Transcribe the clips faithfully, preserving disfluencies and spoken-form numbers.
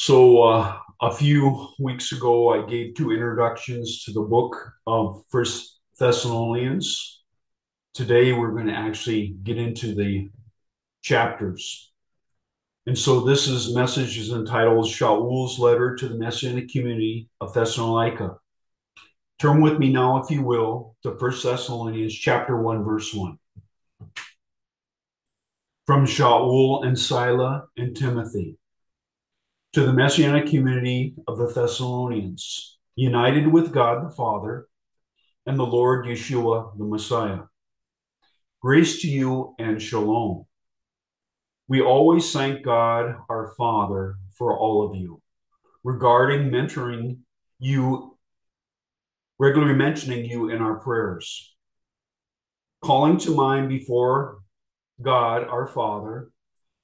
So uh, a few weeks ago, I gave two introductions to the book of First Thessalonians. Today, we're going to actually get into the chapters. And so this is message is entitled Shaul's Letter to the Messianic Community of Thessalonica. Turn with me now, if you will, to First Thessalonians chapter one, verse one. From Shaul and Sila and Timothy. To the Messianic community of the Thessalonians, united with God the Father and the Lord Yeshua the Messiah. Grace to you and shalom. We always thank God our Father for all of you, regarding mentoring you, regularly mentioning you in our prayers, calling to mind before God our Father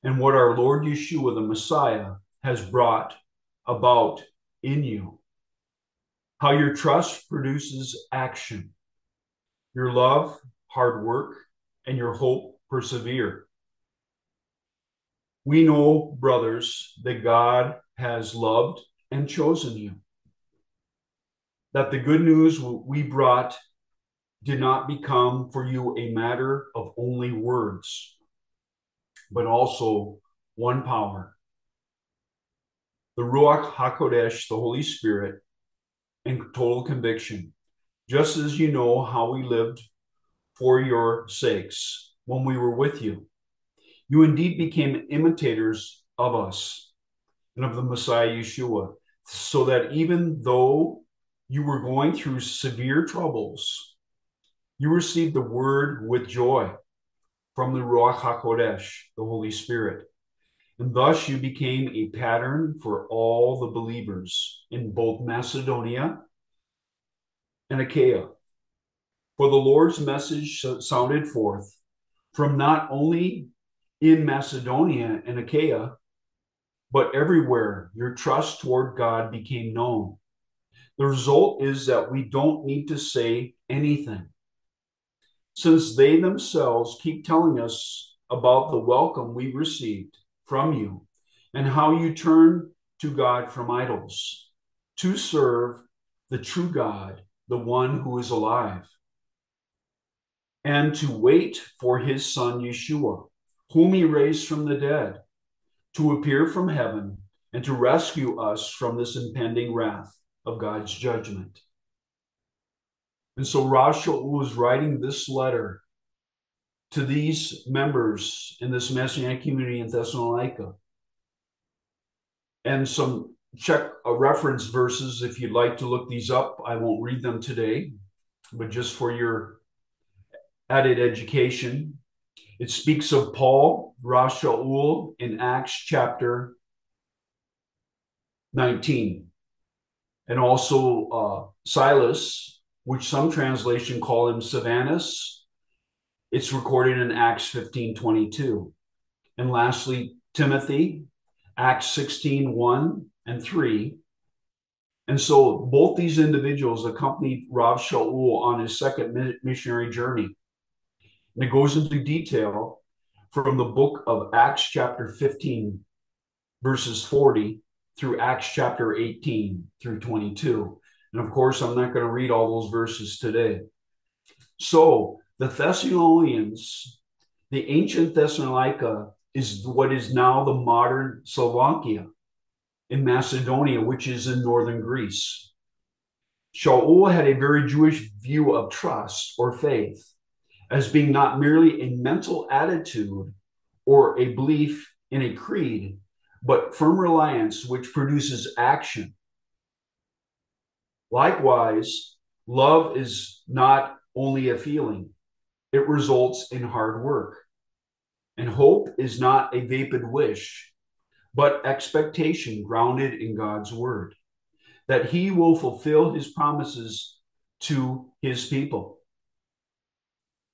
and what our Lord Yeshua the Messiah has brought about in you, how your trust produces action, your love, hard work, and your hope persevere. We know, brothers, that God has loved and chosen you, that the good news we brought did not become for you a matter of only words, but also one power, the Ruach HaKodesh, the Holy Spirit, and total conviction, just as you know how we lived for your sakes when we were with you. You indeed became imitators of us and of the Messiah Yeshua, so that even though you were going through severe troubles, you received the word with joy from the Ruach HaKodesh, the Holy Spirit. And thus you became a pattern for all the believers in both Macedonia and Achaia. For the Lord's message sounded forth from not only in Macedonia and Achaia, but everywhere your trust toward God became known. The result is that we don't need to say anything, since they themselves keep telling us about the welcome we received from you, and how you turn to God from idols to serve the true God, the one who is alive, and to wait for his son Yeshua, whom he raised from the dead, to appear from heaven and to rescue us from this impending wrath of God's judgment. And so Shaul was writing this letter to these members in this Messianic community in Thessalonica. And some check uh, reference verses, if you'd like to look these up. I won't read them today, but just for your added education. It speaks of Paul, Shaul, in Acts chapter nineteen. And also uh, Silas, which some translation call him Silvanus. It's recorded in Acts fifteen twenty-two. And lastly, Timothy, Acts sixteen, one and three. And so both these individuals accompanied Rav Shaul on his second missionary journey. And it goes into detail from the book of Acts chapter fifteen, verses forty, through Acts chapter eighteen through twenty-two. And of course, I'm not going to read all those verses today. So the Thessalonians, the ancient Thessalonica, is what is now the modern Salonkia in Macedonia, which is in northern Greece. Shaul had a very Jewish view of trust or faith as being not merely a mental attitude or a belief in a creed, but firm reliance which produces action. Likewise, love is not only a feeling. It results in hard work. And hope is not a vapid wish, but expectation grounded in God's word, that he will fulfill his promises to his people.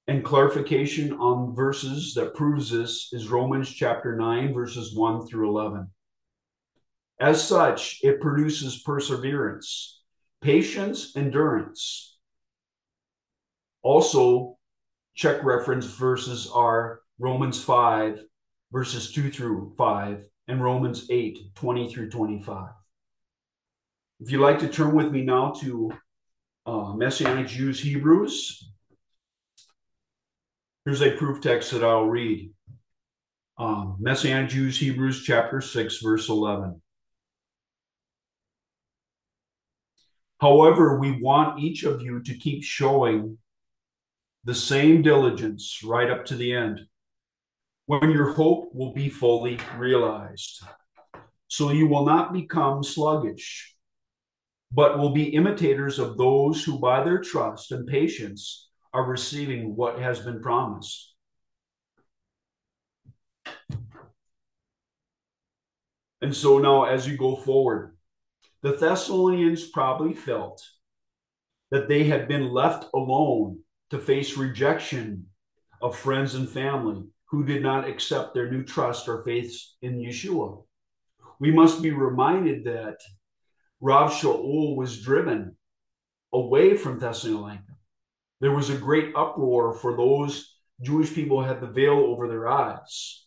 And clarification on verses that proves this is Romans chapter nine, verses one through eleven. As such, it produces perseverance, patience, endurance. Also, check reference verses are Romans five, verses two through five, and Romans eight, twenty through twenty-five. If you'd like to turn with me now to uh, Messianic Jews, Hebrews, here's a proof text that I'll read. Um, Messianic Jews, Hebrews chapter six, verse eleven. However, we want each of you to keep showing the same diligence right up to the end, when your hope will be fully realized. So you will not become sluggish, but will be imitators of those who by their trust and patience are receiving what has been promised. And so now as you go forward, the Thessalonians probably felt that they had been left alone to face rejection of friends and family who did not accept their new trust or faith in Yeshua. We must be reminded that Rav Shaul was driven away from Thessalonica. There was a great uproar for those Jewish people who had the veil over their eyes.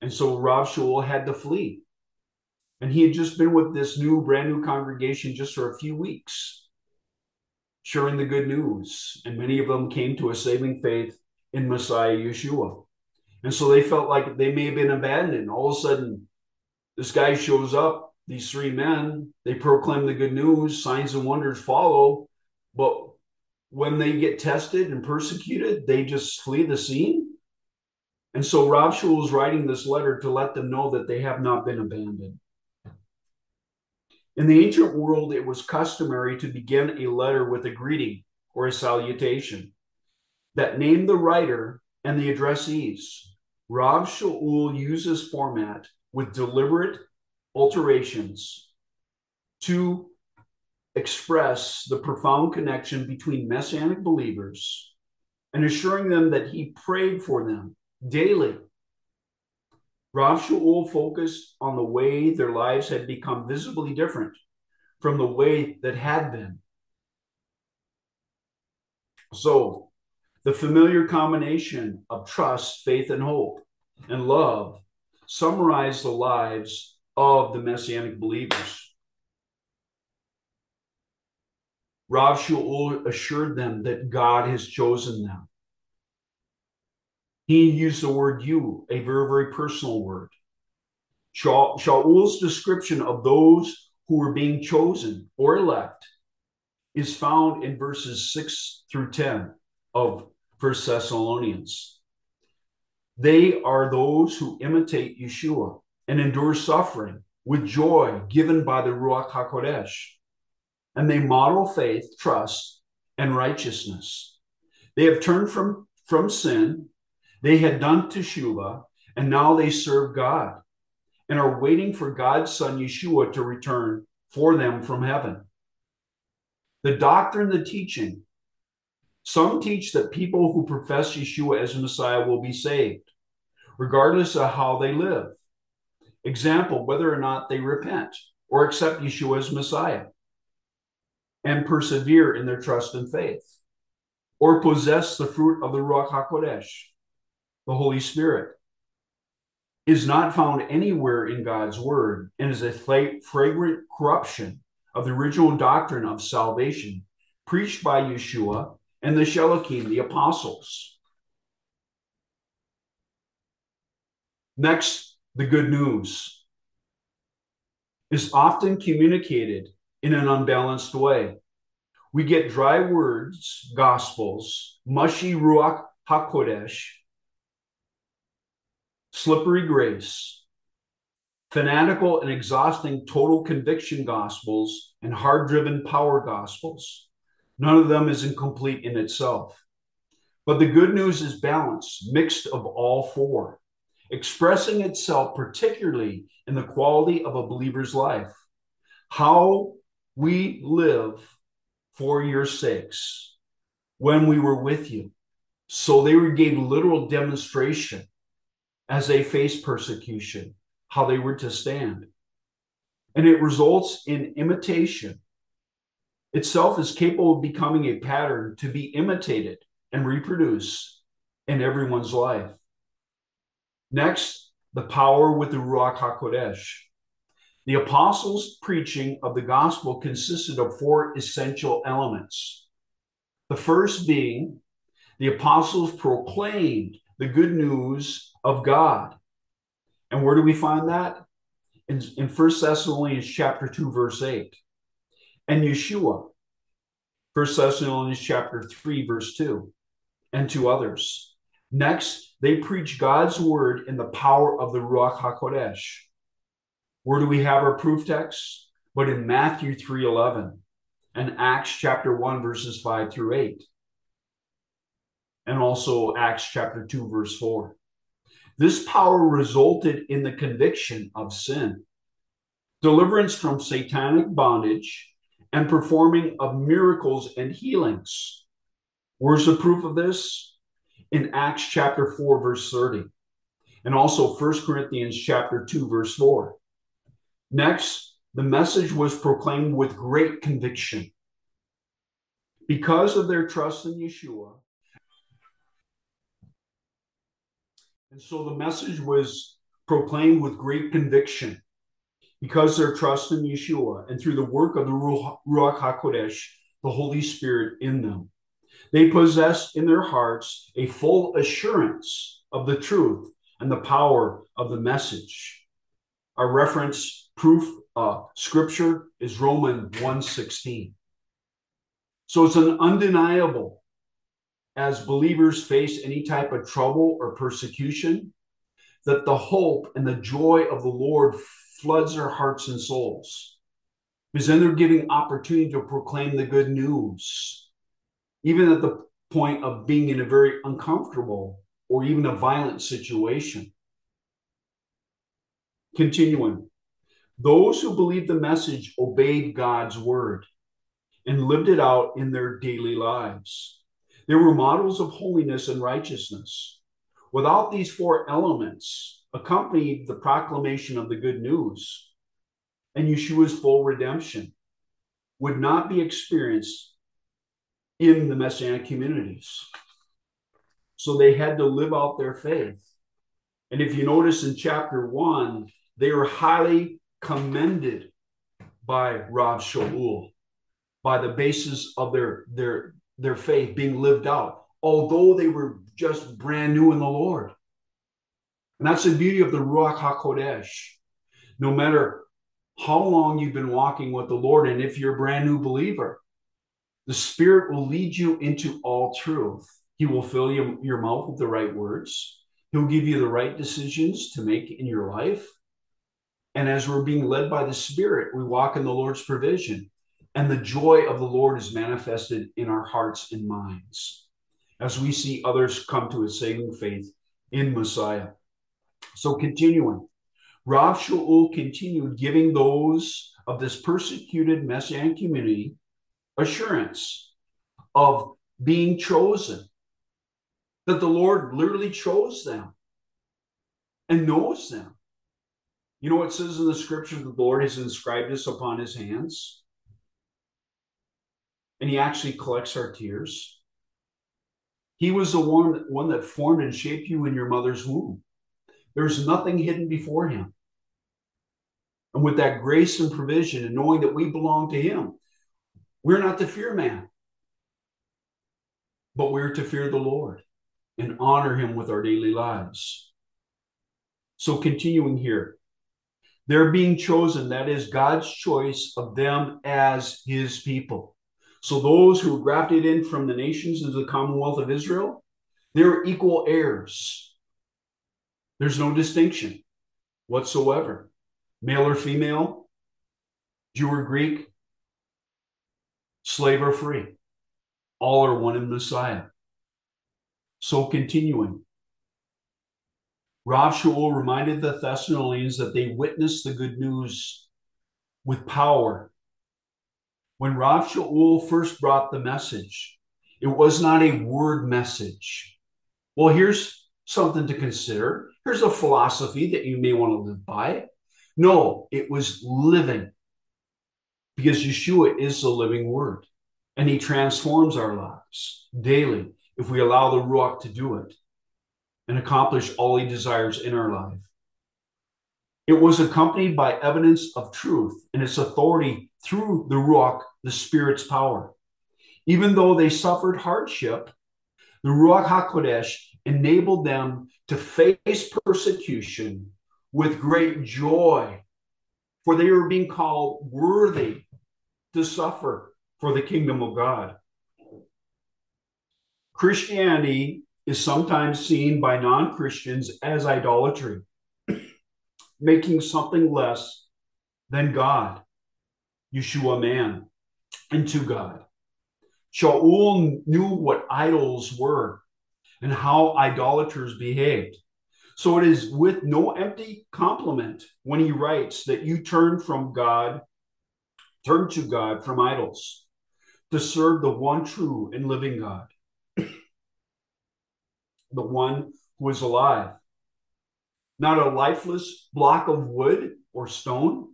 And so Rav Shaul had to flee. And he had just been with this new, brand new congregation just for a few weeks, sharing the good news. And many of them came to a saving faith in Messiah Yeshua. And so they felt like they may have been abandoned. All of a sudden, this guy shows up, these three men, they proclaim the good news, signs and wonders follow. But when they get tested and persecuted, they just flee the scene. And so Rav Shaul is writing this letter to let them know that they have not been abandoned. In the ancient world, it was customary to begin a letter with a greeting or a salutation that named the writer and the addressees. Rav Shaul uses format with deliberate alterations to express the profound connection between Messianic believers and assuring them that he prayed for them daily. Rav Shaul focused on the way their lives had become visibly different from the way that had been. So, the familiar combination of trust, faith, and hope, and love summarized the lives of the Messianic believers. Rav Shaul assured them that God has chosen them. He used the word you, a very, very personal word. Sha- Shaul's description of those who were being chosen or elect is found in verses six through ten of First Thessalonians. They are those who imitate Yeshua and endure suffering with joy given by the Ruach HaKodesh. And they model faith, trust, and righteousness. They have turned from, from sin. They had done Teshuvah, and now they serve God and are waiting for God's Son, Yeshua, to return for them from heaven. The doctrine, the teaching. Some teach that people who profess Yeshua as Messiah will be saved, regardless of how they live. Example, whether or not they repent or accept Yeshua as Messiah and persevere in their trust and faith, or possess the fruit of the Ruach HaKodesh, the Holy Spirit, is not found anywhere in God's word and is a flagrant corruption of the original doctrine of salvation preached by Yeshua and the Shalokim, the apostles. Next, the good news is often communicated in an unbalanced way. We get dry words, gospels, mushy Ruach HaKodesh, slippery grace, fanatical and exhausting total conviction gospels, and hard-driven power gospels. None of them is incomplete in itself. But the good news is balanced, mixed of all four, expressing itself particularly in the quality of a believer's life. How we live for your sakes when we were with you. So they were gave literal demonstration as they face persecution, how they were to stand. And it results in imitation. Itself is capable of becoming a pattern to be imitated and reproduced in everyone's life. Next, the power with the Ruach HaKodesh. The apostles' preaching of the gospel consisted of four essential elements. The first being, the apostles proclaimed the good news of God. And where do we find that? In, in First Thessalonians chapter two, verse eight. And Yeshua, First Thessalonians chapter three, verse two, and two others. Next, they preach God's word in the power of the Ruach HaKodesh. Where do we have our proof texts? But in Matthew three eleven and Acts chapter one, verses five through eight. And also Acts chapter two, verse four. This power resulted in the conviction of sin, deliverance from satanic bondage, and performing of miracles and healings. Where's the proof of this? In Acts chapter four, verse thirty, and also First Corinthians chapter two, verse four. Next, the message was proclaimed with great conviction. Because of their trust in Yeshua, and so the message was proclaimed with great conviction because their trust in Yeshua and through the work of the Ruach HaKodesh, the Holy Spirit in them. They possessed in their hearts a full assurance of the truth and the power of the message. Our reference proof uh, scripture is Romans one sixteen. So it's an undeniable, as believers face any type of trouble or persecution, that the hope and the joy of the Lord floods their hearts and souls. Because then they're giving opportunity to proclaim the good news, even at the point of being in a very uncomfortable or even a violent situation. Continuing, those who believed the message obeyed God's word and lived it out in their daily lives. They were models of holiness and righteousness. Without these four elements accompanied the proclamation of the good news, and Yeshua's full redemption would not be experienced in the Messianic communities. So they had to live out their faith. And if you notice in chapter one, they were highly commended by Rav Shaul, by the basis of their, their, their faith being lived out, although they were just brand new in the Lord. And that's the beauty of the Ruach HaKodesh. No matter how long you've been walking with the Lord, and if you're a brand new believer, the Spirit will lead you into all truth. He will fill you, your mouth with the right words. He'll give you the right decisions to make in your life. And as we're being led by the Spirit, we walk in the Lord's provision. And the joy of the Lord is manifested in our hearts and minds as we see others come to a saving faith in Messiah. So continuing, Rav Shaul continued giving those of this persecuted Messianic community assurance of being chosen, that the Lord literally chose them and knows them. You know what it says in the scripture that the Lord has inscribed us upon his hands? And he actually collects our tears. He was the one, one that formed and shaped you in your mother's womb. There's nothing hidden before him. And with that grace and provision and knowing that we belong to him, we're not to fear man, but we're to fear the Lord and honor him with our daily lives. So continuing here, they're being chosen, that is God's choice of them as his people. So those who were grafted in from the nations into the commonwealth of Israel, they're equal heirs. There's no distinction whatsoever. Male or female, Jew or Greek, slave or free, all are one in Messiah. So continuing, Rav Shaul reminded the Thessalonians that they witnessed the good news with power. When Rav Shaul first brought the message, it was not a word message. Well, here's something to consider. Here's a philosophy that you may want to live by. No, it was living, because Yeshua is the living word, and he transforms our lives daily if we allow the Ruach to do it and accomplish all he desires in our life. It was accompanied by evidence of truth and its authority through the Ruach, the Spirit's power. Even though they suffered hardship, the Ruach HaKodesh enabled them to face persecution with great joy, for they were being called worthy to suffer for the kingdom of God. Christianity is sometimes seen by non-Christians as idolatry, making something less than God, Yeshua man, into God. Shaul knew what idols were and how idolaters behaved. So it is with no empty compliment when he writes that you turn from God, turn to God from idols, to serve the one true and living God, the one who is alive. Not a lifeless block of wood or stone.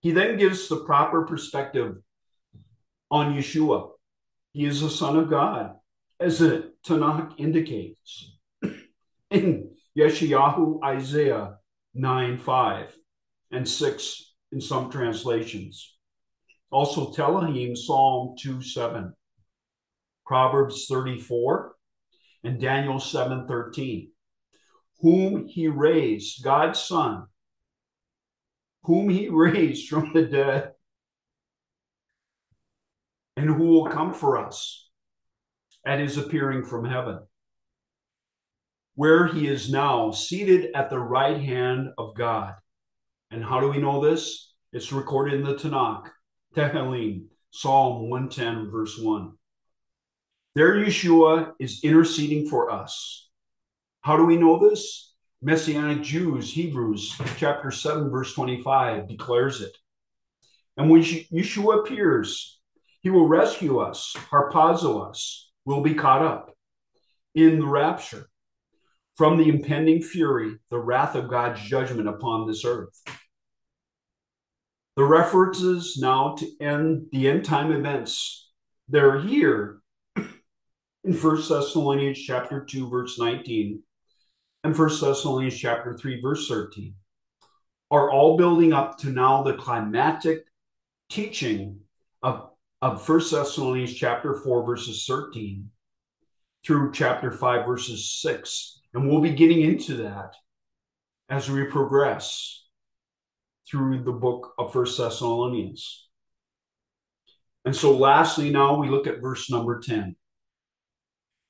He then gives the proper perspective on Yeshua. He is the Son of God, as the Tanakh indicates in Yeshayahu, Isaiah nine five and six in some translations. Also Telahim, Psalm two seven, Proverbs thirty-four, and Daniel seven thirteen. Whom he raised, God's Son, whom he raised from the dead, and who will come for us at his appearing from heaven, where he is now seated at the right hand of God. And how do we know this? It's recorded in the Tanakh, Tehillim, Psalm one ten, verse one. There Yeshua is interceding for us. How do we know this? Messianic Jews, Hebrews chapter seven, verse twenty-five declares it. And when Yeshua appears, he will rescue us, Harpazo us, will be caught up in the rapture from the impending fury, the wrath of God's judgment upon this earth. The references now to end the end time events, they're here in First Thessalonians chapter two, verse nineteen. And First Thessalonians chapter three, verse thirteen, are all building up to now the climactic teaching of, of First Thessalonians chapter four, verses thirteen through chapter five, verses six. And we'll be getting into that as we progress through the book of First Thessalonians. And so lastly, now we look at verse number ten.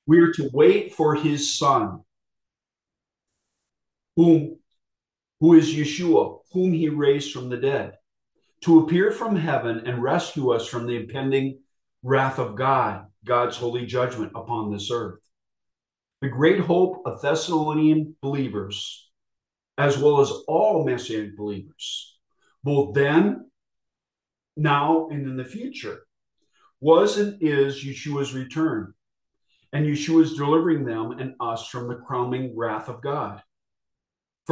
We are to wait for his Son, Whom, who is Yeshua, whom he raised from the dead, to appear from heaven and rescue us from the impending wrath of God, God's holy judgment upon this earth. The great hope of Thessalonian believers, as well as all Messianic believers, both then, now, and in the future, was and is Yeshua's return, and Yeshua's delivering them and us from the crowning wrath of God.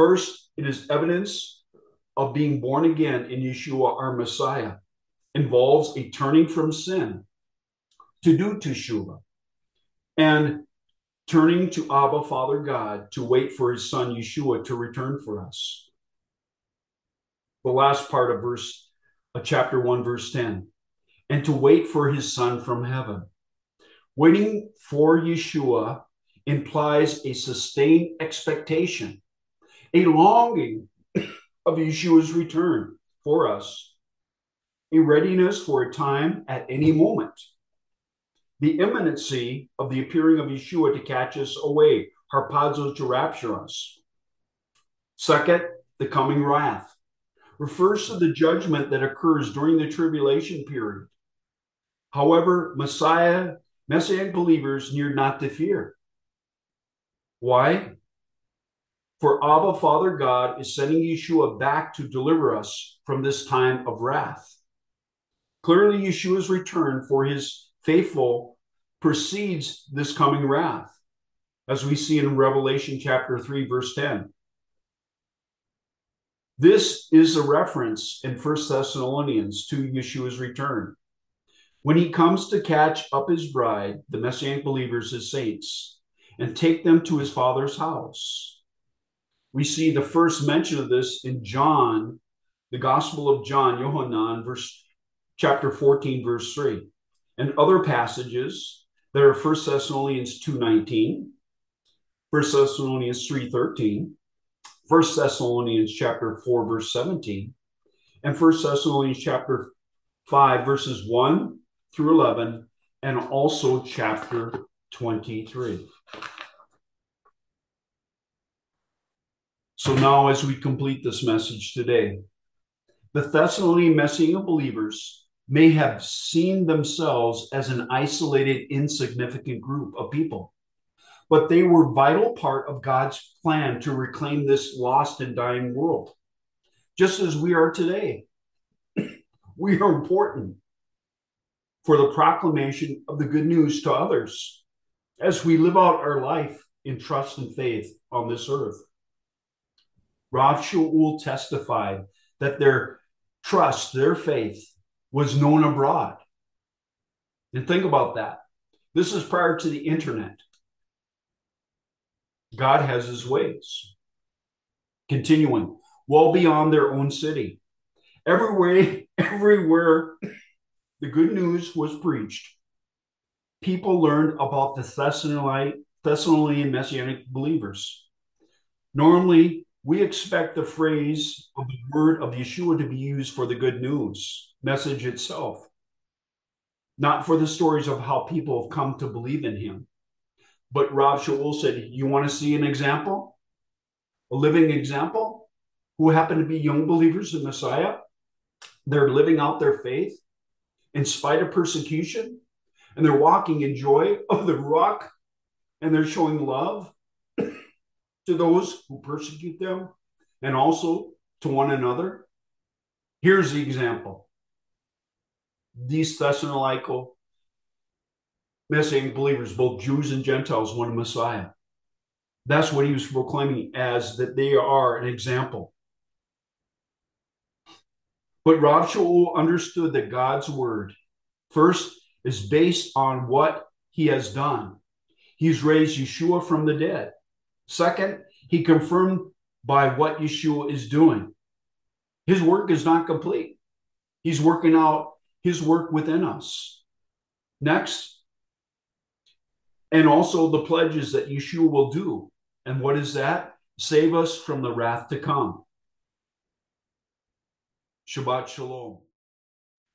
First, it is evidence of being born again in Yeshua, our Messiah, involves a turning from sin to do Teshuvah and turning to Abba, Father God, to wait for his Son, Yeshua, to return for us. The last part of verse, uh, chapter one, verse ten, and to wait for his Son from heaven. Waiting for Yeshua implies a sustained expectation, a longing of Yeshua's return for us, a readiness for a time at any moment, the imminency of the appearing of Yeshua to catch us away, Harpazo, to rapture us. Second, the coming wrath refers to the judgment that occurs during the tribulation period. However, Messiah, Messianic believers need not to fear. Why? For Abba, Father God, is sending Yeshua back to deliver us from this time of wrath. Clearly, Yeshua's return for his faithful precedes this coming wrath, as we see in Revelation chapter three, verse ten. This is a reference in First Thessalonians to Yeshua's return, when he comes to catch up his bride, the Messianic believers, his saints, and take them to his Father's house. We see the first mention of this in John, the Gospel of John, Yohanan, verse chapter fourteen, verse three, and other passages that are First Thessalonians two nineteen, First Thessalonians three thirteen, First Thessalonians chapter four, verse seventeen, and First Thessalonians chapter five, verses one through eleven, and also chapter twenty-three. So now, as we complete this message today, the Thessalonian Messianic believers may have seen themselves as an isolated, insignificant group of people, but they were a vital part of God's plan to reclaim this lost and dying world. Just as we are today, we are important for the proclamation of the good news to others as we live out our life in trust and faith on this earth. Rav Shaul testified that their trust, their faith, was known abroad. And think about that. This is prior to the internet. God has his ways. Continuing, well beyond their own city. Everywhere, everywhere the good news was preached, people learned about the Thessalonian Messianic believers. Normally, we expect the phrase of the word of Yeshua to be used for the good news message itself, not for the stories of how people have come to believe in him. But Rav Shaul said, you want to see an example, a living example, who happen to be young believers in Messiah? They're living out their faith in spite of persecution, and they're walking in joy of the Ruach, and they're showing love to those who persecute them, and also to one another. Here's the example. These Thessalonical Messianic believers, both Jews and Gentiles, want a Messiah. That's what he was proclaiming, as that they are an example. But Rav Shaul understood that God's word, first, is based on what he has done. He's raised Yeshua from the dead. Second, he confirmed by what Yeshua is doing. His work is not complete. He's working out his work within us. Next, and also the pledges that Yeshua will do. And what is that? Save us from the wrath to come. Shabbat Shalom.